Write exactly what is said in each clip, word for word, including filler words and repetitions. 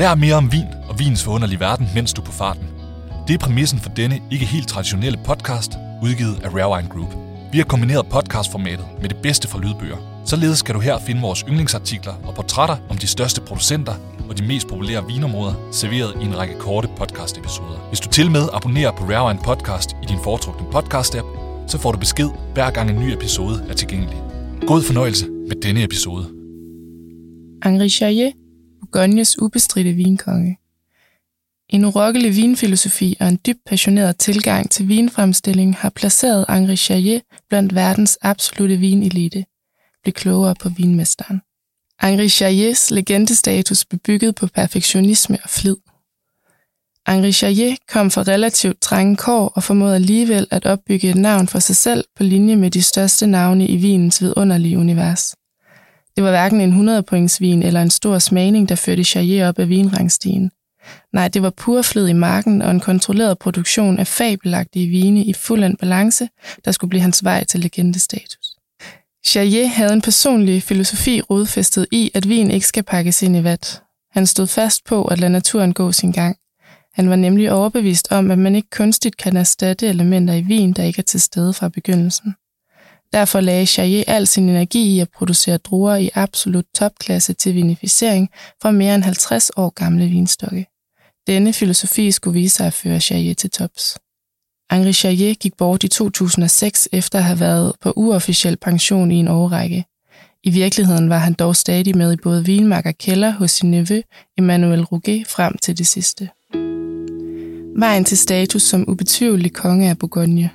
Lær mere om vin og vinens forunderlige verden, mens du er på farten. Det er præmissen for denne ikke helt traditionelle podcast, udgivet af Rare Wine Group. Vi har kombineret podcastformatet med det bedste fra lydbøger. Således skal du her finde vores yndlingsartikler og portrætter om de største producenter og de mest populære vinområder, serveret i en række korte podcastepisoder. Hvis du til med abonnerer på Rare Wine Podcast i din foretrukne podcast-app, så får du besked, hver gang en ny episode er tilgængelig. God fornøjelse med denne episode. Henri Jayer, Bourgognes ubestridte vinkonge. En urokkelig vinfilosofi og en dybt passioneret tilgang til vinfremstilling har placeret Henri Jayer blandt verdens absolutte vinelite. Bliv klogere på vinmesteren. Henri Jayers legendestatus blev bygget på perfektionisme og flid. Henri Jayer kom fra relativt trange kår og formåede alligevel at opbygge et navn for sig selv på linje med de største navne i vinens vidunderlige univers. Det var hverken en hundrede-pointsvin eller en stor smagning, der førte Jayer op ad vinrangstigen. Nej, det var pur flid i marken og en kontrolleret produktion af fabelagtige vine i fuldendt balance, der skulle blive hans vej til legendestatus. Jayer havde en personlig filosofi rodfæstet i, at vin ikke skal pakkes ind i vat. Han stod fast på at lade naturen gå sin gang. Han var nemlig overbevist om, at man ikke kunstigt kan erstatte elementer i vin, der ikke er til stede fra begyndelsen. Derfor lagde Jayer al sin energi i at producere druer i absolut topklasse til vinificering fra mere end halvtreds år gamle vinstokke. Denne filosofi skulle vise sig at føre Jayer til tops. Henri Jayer gik bort i to tusind og seks efter at have været på uofficiel pension i en årrække. I virkeligheden var han dog stadig med i både vinmark og kælder hos sin nevø Emmanuel Rouget frem til det sidste. Vejen til status som ubetvivlelig konge af Bourgogne.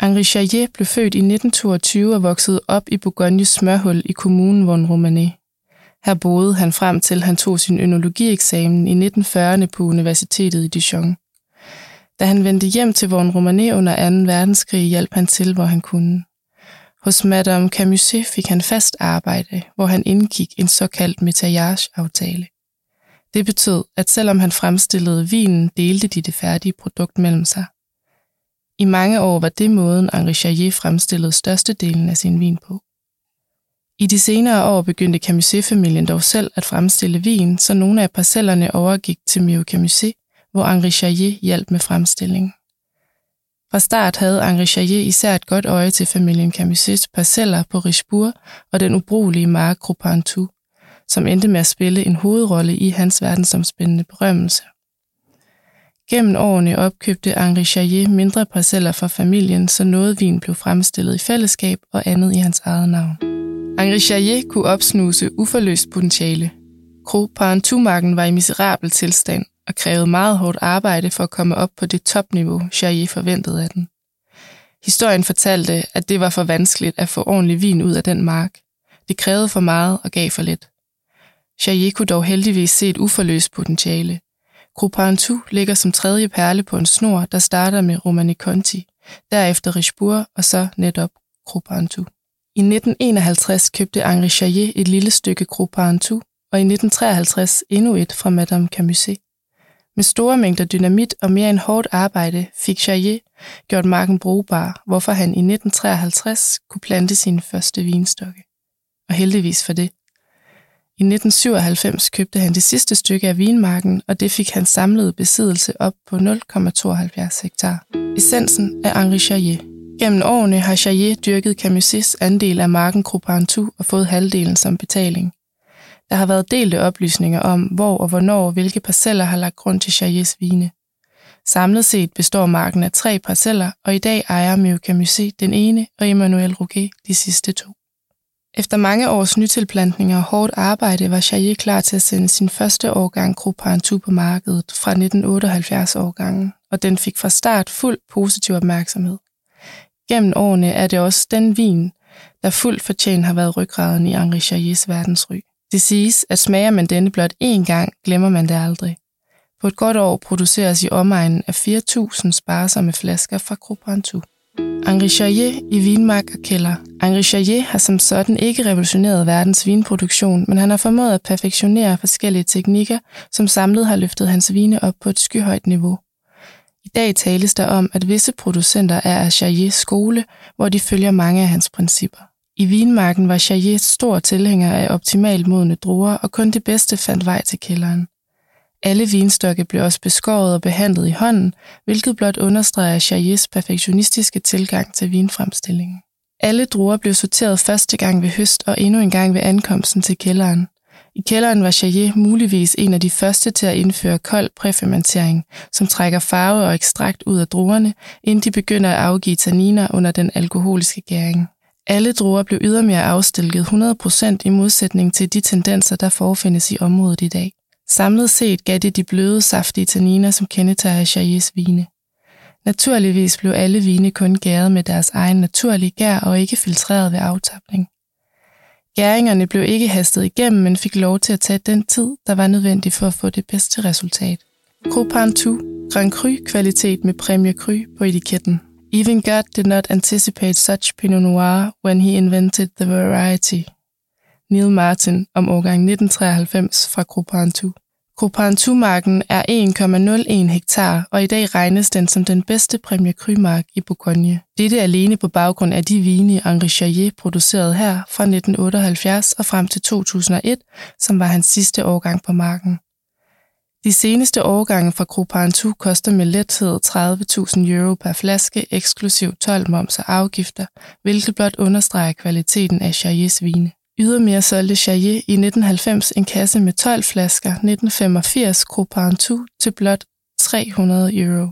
Henri Jayer blev født i nitten toogtyve og voksede op i Bourgognes smørhul i kommunen Vosne-Romanée. Her boede han frem til, han tog sin ønologieksamen i nitten fyrrerne på universitetet i Dijon. Da han vendte hjem til Vosne-Romanée under anden verdenskrig, hjalp han til, hvor han kunne. Hos Madame Camusé fik han fast arbejde, hvor han indgik en såkaldt métallage-aftale. Det betød, at selvom han fremstillede vinen, delte de det færdige produkt mellem sig. I mange år var det måden, Henri Jayer fremstillede størstedelen af sin vin på. I de senere år begyndte Camusé-familien dog selv at fremstille vin, så nogle af parcellerne overgik til Méo-Camuzet, hvor Henri Jayer hjalp med fremstillingen. Fra start havde Henri Jayer især et godt øje til familien Camusets parceller på Richebourg og den ubrugelige mark Cros Parantoux, som endte med at spille en hovedrolle i hans verdensomspændende berømmelse. Gennem årene opkøbte Henri Jayer mindre parceller fra familien, så noget vin blev fremstillet i fællesskab og andet i hans eget navn. Henri Jayer kunne opsnuse uforløst potentiale. Cros Parantoux-marken var i miserabel tilstand og krævede meget hårdt arbejde for at komme op på det topniveau, Jayer forventede af den. Historien fortalte, at det var for vanskeligt at få ordentlig vin ud af den mark. Det krævede for meget og gav for lidt. Jayer kunne dog heldigvis se et uforløst potentiale. Cros Parantoux ligger som tredje perle på en snor, der starter med Romane Conti, derefter Richebourg og så netop Cros Parantoux. I nitten enoghalvtreds købte Henri Jayer et lille stykke Cros Parantoux, og i nitten treoghalvtreds endnu et fra Madame Camusé. Med store mængder dynamit og mere end hårdt arbejde fik Jayer gjort marken brugbar, hvorfor han i nitten treoghalvtreds kunne plante sine første vinstokke. Og heldigvis for det. I nitten syvoghalvfems købte han det sidste stykke af vinmarken, og det fik hans samlede besiddelse op på nul komma tooghalvfjerds hektar. Essensen af Henri Jayer. Gennem årene har Jayer dyrket Camusets andel af marken Cros Parantoux og fået halvdelen som betaling. Der har været delte oplysninger om, hvor og hvornår hvilke parceller har lagt grund til Jayers vine. Samlet set består marken af tre parceller, og i dag ejer Méo-Camuzet den ene og Emmanuel Rouget de sidste to. Efter mange års nytilplantninger og hårdt arbejde var Jayer klar til at sende sin første årgang Cros Parantoux på markedet fra nitten otteoghalvfjerds-årgangen, og den fik fra start fuld positiv opmærksomhed. Gennem årene er det også den vin, der fuldt fortjent har været rygraden i Henri Jayers verdensry. Det siges, at smager man denne blot én gang, glemmer man det aldrig. På et godt år produceres i omegnen af fire tusind sparsomme flasker fra Cros Parantoux. Henri Jayer i vinmark og kælder. Henri Jayer har som sådan ikke revolutioneret verdens vinproduktion, men han har formået at perfektionere forskellige teknikker, som samlet har løftet hans vine op på et skyhøjt niveau. I dag tales der om, at visse producenter er af Jayers skole, hvor de følger mange af hans principper. I vinmarken var Jayer stor tilhænger af optimalt modne druer, og kun det bedste fandt vej til kælderen. Alle vinstokke blev også beskåret og behandlet i hånden, hvilket blot understreger Jayers perfektionistiske tilgang til vinfremstillingen. Alle druer blev sorteret første gang ved høst og endnu en gang ved ankomsten til kælderen. I kælderen var Jayer muligvis en af de første til at indføre kold præfermentering, som trækker farve og ekstrakt ud af druerne, inden de begynder at afgive tanniner under den alkoholiske gæring. Alle druer blev ydermere afstilket hundrede procent i modsætning til de tendenser, der forefindes i området i dag. Samlet set gav det de bløde, saftige tanniner, som kendetegner Jayers vine. Naturligvis blev alle vine kun gæret med deres egen naturlige gær og ikke filtreret ved aftapning. Gæringerne blev ikke hastet igennem, men fik lov til at tage den tid, der var nødvendig for at få det bedste resultat. Cros Parantoux, Grand Cru kvalitet med Premier Cru på etiketten. Even God did not anticipate such Pinot Noir when he invented the variety. Neil Martin om årgang nitten treoghalvfems fra Cros Parantoux. Cros Parantoux-marken er en komma nul en hektar, og i dag regnes den som den bedste Premier Cru-mark i Bourgogne. Dette alene på baggrund af de vine, Henri Jayer producerede her fra nitten otteoghalvfjerds og frem til to tusind og et, som var hans sidste årgang på marken. De seneste årgange fra Cros Parantoux koster med lethed tredive tusind euro per flaske, eksklusiv tolv moms og afgifter, hvilket blot understreger kvaliteten af Jayers vine. Ydermere solgte Jayer i nitten halvfems en kasse med tolv flasker nitten femogfirs Cros Parantoux til blot tre hundrede euro.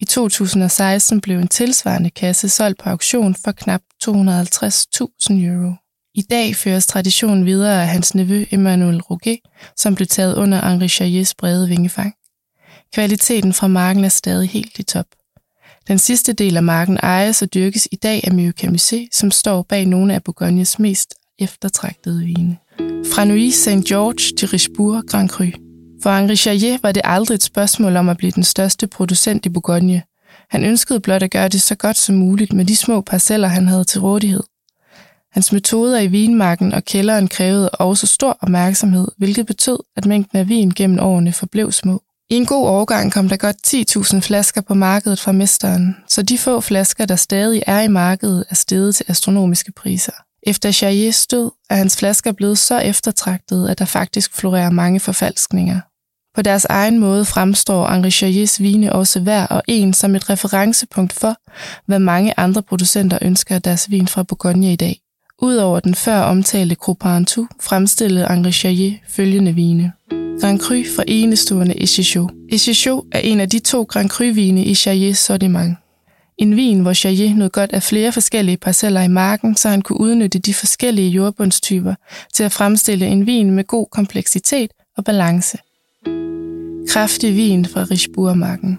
I to tusind og seksten blev en tilsvarende kasse solgt på auktion for knap to hundrede og halvtreds tusind euro. I dag føres traditionen videre af hans nevø Emmanuel Rouget, som blev taget under Henri Jayers brede vingefang. Kvaliteten fra marken er stadig helt i top. Den sidste del af marken ejes og dyrkes i dag af Méo-Camuzet, som står bag nogle af Bourgognes mest eftertragtede vine. Fra Nuits-Saint-Georges til Richebourg Grand Cru. For Henri Jayer var det aldrig et spørgsmål om at blive den største producent i Bourgogne. Han ønskede blot at gøre det så godt som muligt med de små parceller, han havde til rådighed. Hans metoder i vinmarken og kælderen krævede også stor opmærksomhed, hvilket betød, at mængden af vin gennem årene forblev små. I en god årgang kom der godt ti tusind flasker på markedet fra mesteren, så de få flasker, der stadig er i markedet, er steget til astronomiske priser. Efter Jayers død er hans flasker blevet så eftertragtede, at der faktisk florerer mange forfalskninger. På deres egen måde fremstår Henri Jayers vine også hver og en som et referencepunkt for, hvad mange andre producenter ønsker deres vin fra Bourgogne i dag. Udover den før omtalte Cros Parantoux fremstillede Henri Jayer følgende vine. Grand Cru fra enestående Echechaud. Echechaud er en af de to Grand Cru-vine i Jayers sortiment. En vin, hvor Jayer nåede godt af flere forskellige parceller i marken, så han kunne udnytte de forskellige jordbundstyper til at fremstille en vin med god kompleksitet og balance. Kraftig vin fra Richebourg-marken.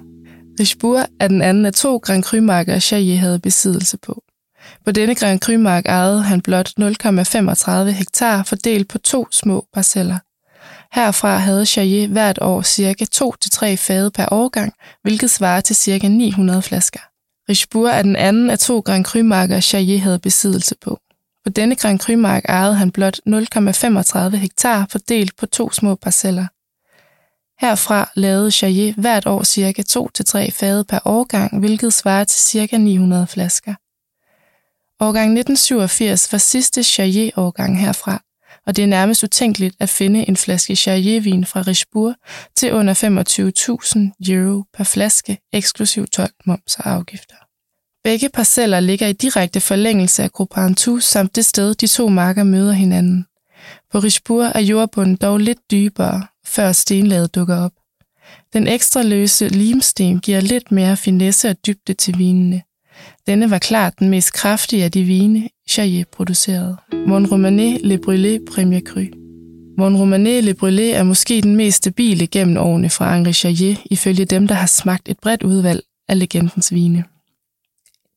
Richebourg er den anden af to Grand Cru-marker, Jayer havde besiddelse på. På denne Grand Cru-mark ejede han blot nul komma femogtredive hektar fordelt på to små parceller. Herfra havde Jayer hvert år ca. to til tre fade per årgang, hvilket svarer til ca. ni hundrede flasker. Richebourg er den anden af to Grand Cru-marker, Jayer havde besiddelse på. På denne Grand Cru-mark ejede han blot nul komma femogtredive hektar fordelt på to små parceller. Herfra lavede Jayer hvert år ca. to til tre fade per årgang, hvilket svarer til ca. ni hundrede flasker. Årgang nitten syvogfirs var sidste Jayer-årgang herfra, og det er nærmest utænkeligt at finde en flaske Jayer-vin fra Richebourg til under femogtyve tusind euro per flaske, eksklusiv tolv moms og afgifter. Begge parceller ligger i direkte forlængelse af Cros Parantoux samt det sted, de to marker møder hinanden. På Richebourg er jordbunden dog lidt dybere, før stenlaget dukker op. Den ekstra løse limsten giver lidt mere finesse og dybde til vinene. Denne var klart den mest kraftige af de vine, Jayer producerede. Mont-Romané Le Brûlé Premier Cru. Mont-Romané Le Brûlé er måske den mest stabile gennem årene fra Henri Jayer, ifølge dem, der har smagt et bredt udvalg af legendens vine.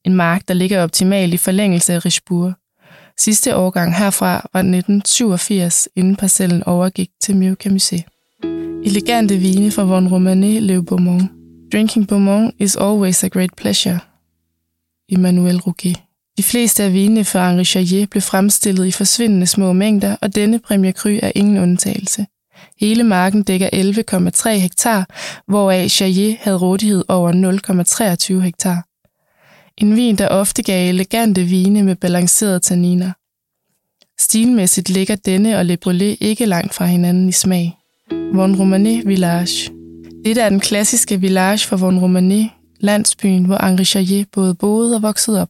En mark, der ligger optimalt i forlængelse af Richebourg. Sidste årgang herfra var nitten syvogfirs, inden parcellen overgik til Méo-Camuzet. Elegante vine fra Vosne-Romanée Le Beaumonts. Drinking Beaumont is always a great pleasure. Emmanuel Rouget. De fleste af vinene fra Henri Jayer blev fremstillet i forsvindende små mængder, og denne Premier Cru er ingen undtagelse. Hele marken dækker elleve komma tre hektar, hvoraf Jayer havde rådighed over nul komma treogtyve hektar. En vin, der ofte gav elegante vine med balancerede tanniner. Stilmæssigt ligger denne og Le Brûlé ikke langt fra hinanden i smag. Vosne-Romanée Village. Dette er den klassiske village for Vosne-Romanée, landsbyen, hvor Henri Jayer både boede og voksede op.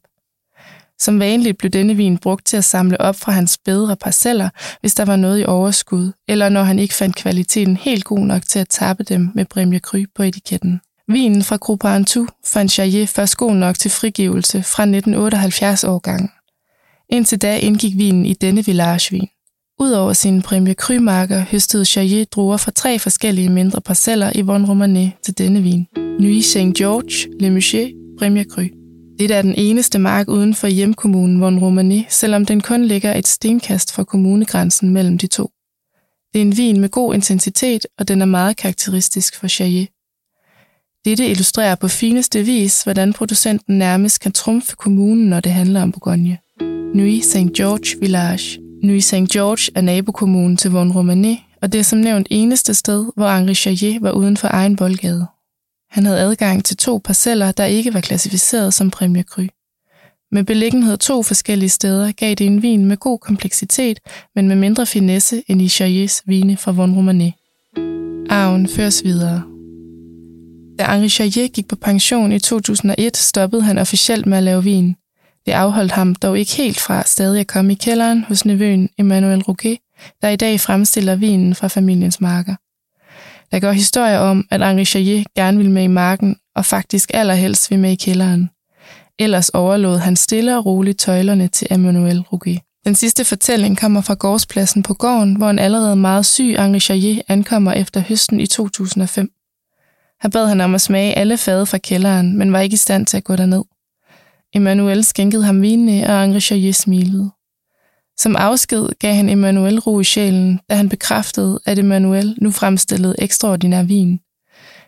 Som vanligt blev denne vin brugt til at samle op fra hans bedre parceller, hvis der var noget i overskud, eller når han ikke fandt kvaliteten helt god nok til at tappe dem med Premier Cru på etiketten. Vinen fra Cros Parantoux fandt Jayer først god nok til frigivelse fra nitten otteoghalvfjerds-årgangen. Indtil da indgik vinen i denne villagevin. Udover sine Premier Cru-marker høstede Jayer druer fra tre forskellige mindre parceller i Vosne-Romanée til denne vin. Nuits-Saint-Georges, Le Muchet, Premier Cru. Dette er den eneste mark uden for hjemkommunen Vosne-Romanée, selvom den kun ligger et stenkast fra kommunegrænsen mellem de to. Det er en vin med god intensitet, og den er meget karakteristisk for Jayer. Dette illustrerer på fineste vis, hvordan producenten nærmest kan trumfe kommunen, når det handler om Bourgogne. Nuits-Saint-Georges Village. Nuits-Saint-Georges er nabokommunen til Vosne-Romanée, og det er som nævnt eneste sted, hvor Henri Jayer var uden for egen boldgade. Han havde adgang til to parceller, der ikke var klassificeret som Premier Cru. Med beliggenhed to forskellige steder gav det en vin med god kompleksitet, men med mindre finesse end i Jayers vine fra Vosne-Romanée. Arven føres videre. Da Henri Jayer gik på pension i to tusind og et, stoppede han officielt med at lave vin. Det afholdt ham dog ikke helt fra stadig at komme i kælderen hos nevøen Emmanuel Rouget, der i dag fremstiller vinen fra familiens marker. Der går historier om, at Henri Jayer gerne ville med i marken, og faktisk allerhelst ville med i kælderen. Ellers overlod han stille og roligt tøjlerne til Emmanuel Rouget. Den sidste fortælling kommer fra gårdspladsen på gården, hvor en allerede meget syg Henri Jayer ankommer efter høsten i to tusind og fem. Her bad han om at smage alle fade fra kælderen, men var ikke i stand til at gå derned. Emmanuel skænkede ham vinene, og Henri Jayer smilede. Som afsked gav han Emmanuel ro i sjælen, da han bekræftede, at Emmanuel nu fremstillede ekstraordinær vin.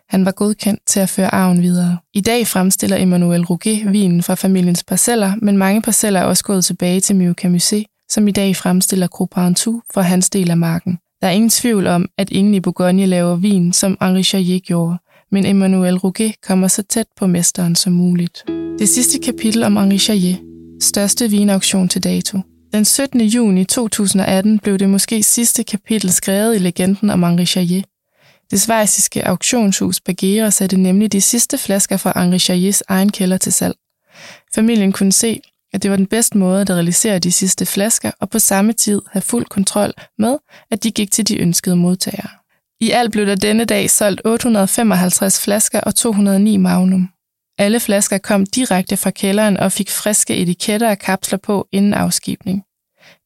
Han var godkendt til at føre arven videre. I dag fremstiller Emmanuel Rouget vinen fra familiens parceller, men mange parceller er også gået tilbage til Méo-Camuzet, som i dag fremstiller Cros Parantoux for hans del af marken. Der er ingen tvivl om, at ingen i Bourgogne laver vin, som Henri Jayer gjorde, men Emmanuel Rouget kommer så tæt på mesteren som muligt. Det sidste kapitel om Henri Jayer, største vinauktion til dato. Den syttende juni to tusind og atten blev det måske sidste kapitel skrevet i legenden om Henri Jayer. Det schweiziske auktionshus Baghera satte nemlig de sidste flasker fra Henri Jayers egen kælder til salg. Familien kunne se, at det var den bedste måde at realisere de sidste flasker og på samme tid have fuld kontrol med, at de gik til de ønskede modtagere. I alt blev der denne dag solgt otte hundrede og femoghalvtreds flasker og to hundrede og ni magnum. Alle flasker kom direkte fra kælderen og fik friske etiketter og kapsler på inden afskibning.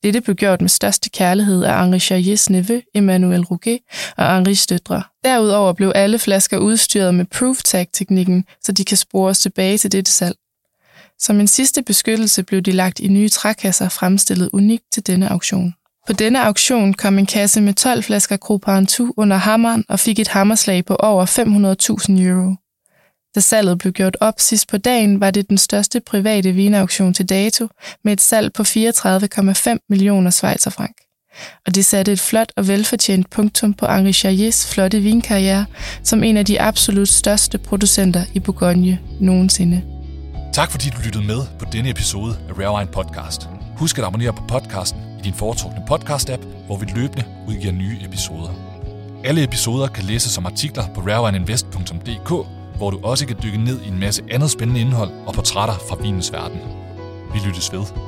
Dette blev gjort med største kærlighed af Henri Jayers nevø, Emmanuel Rouget og Henris døtre. Derudover blev alle flasker udstyret med proof tag-teknikken, så de kan spores tilbage til dette salg. Som en sidste beskyttelse blev de lagt i nye trækasser fremstillet unikt til denne auktion. På denne auktion kom en kasse med tolv flasker Cros Parantoux under hammeren og fik et hammerslag på over fem hundrede tusind euro. Da salget blev gjort op sidst på dagen, var det den største private vinauktion til dato med et salg på fireogtredive komma fem millioner schweizerfrank. Og det satte et flot og velfortjent punktum på Henri Jayers flotte vinkarriere som en af de absolut største producenter i Bourgogne nogensinde. Tak fordi du lyttede med på denne episode af Rare Wine Podcast. Husk at abonnere på podcasten i din foretrukne podcast-app, hvor vi løbende udgiver nye episoder. Alle episoder kan læses som artikler på rarewineinvest punktum d k, hvor du også kan dykke ned i en masse andet spændende indhold og portrætter fra vinens verden. Vi lyttes ved.